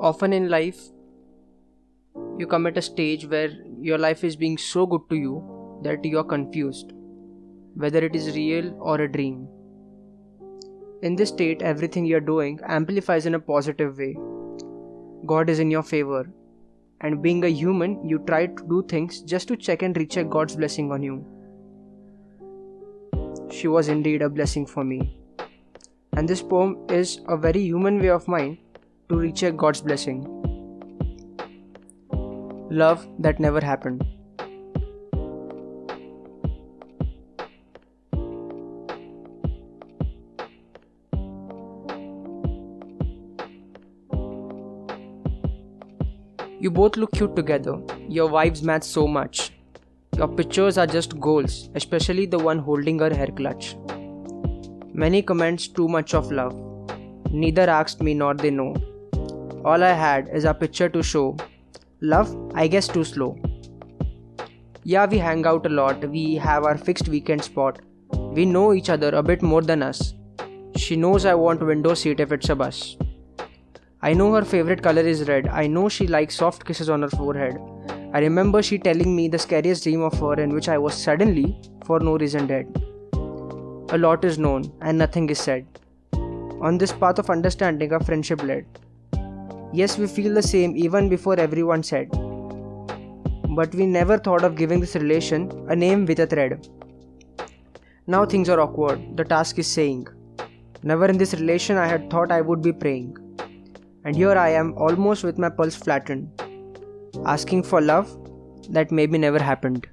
Often in life, you come at a stage where your life is being so good to you that you are confused, whether it is real or a dream. In this state, everything you are doing amplifies in a positive way. God is in your favor, and being a human, you try to do things just to check and recheck God's blessing on you. She was indeed a blessing for me. And this poem is a very human way of mine to recheck God's blessing. Love that never happened. You both look cute together. Your vibes match so much. Your pictures are just goals, especially the one holding her hair clutch. Many comments too much of love. Neither asked me nor they know. All I had is a picture to show. Love, I guess too slow. Yeah, we hang out a lot. We have our fixed weekend spot. We know each other a bit more than us. She knows I want window seat if it's a bus. I know her favorite color is red. I know she likes soft kisses on her forehead. I remember she telling me the scariest dream of her in which I was suddenly, for no reason, dead. A lot is known and nothing is said. On this path of understanding, our friendship led. Yes, we feel the same even before everyone said. But we never thought of giving this relation a name with a thread. Now things are awkward. The task is saying. Never in this relation I had thought I would be praying. And here I am, almost with my pulse flattened. Asking for love that maybe never happened.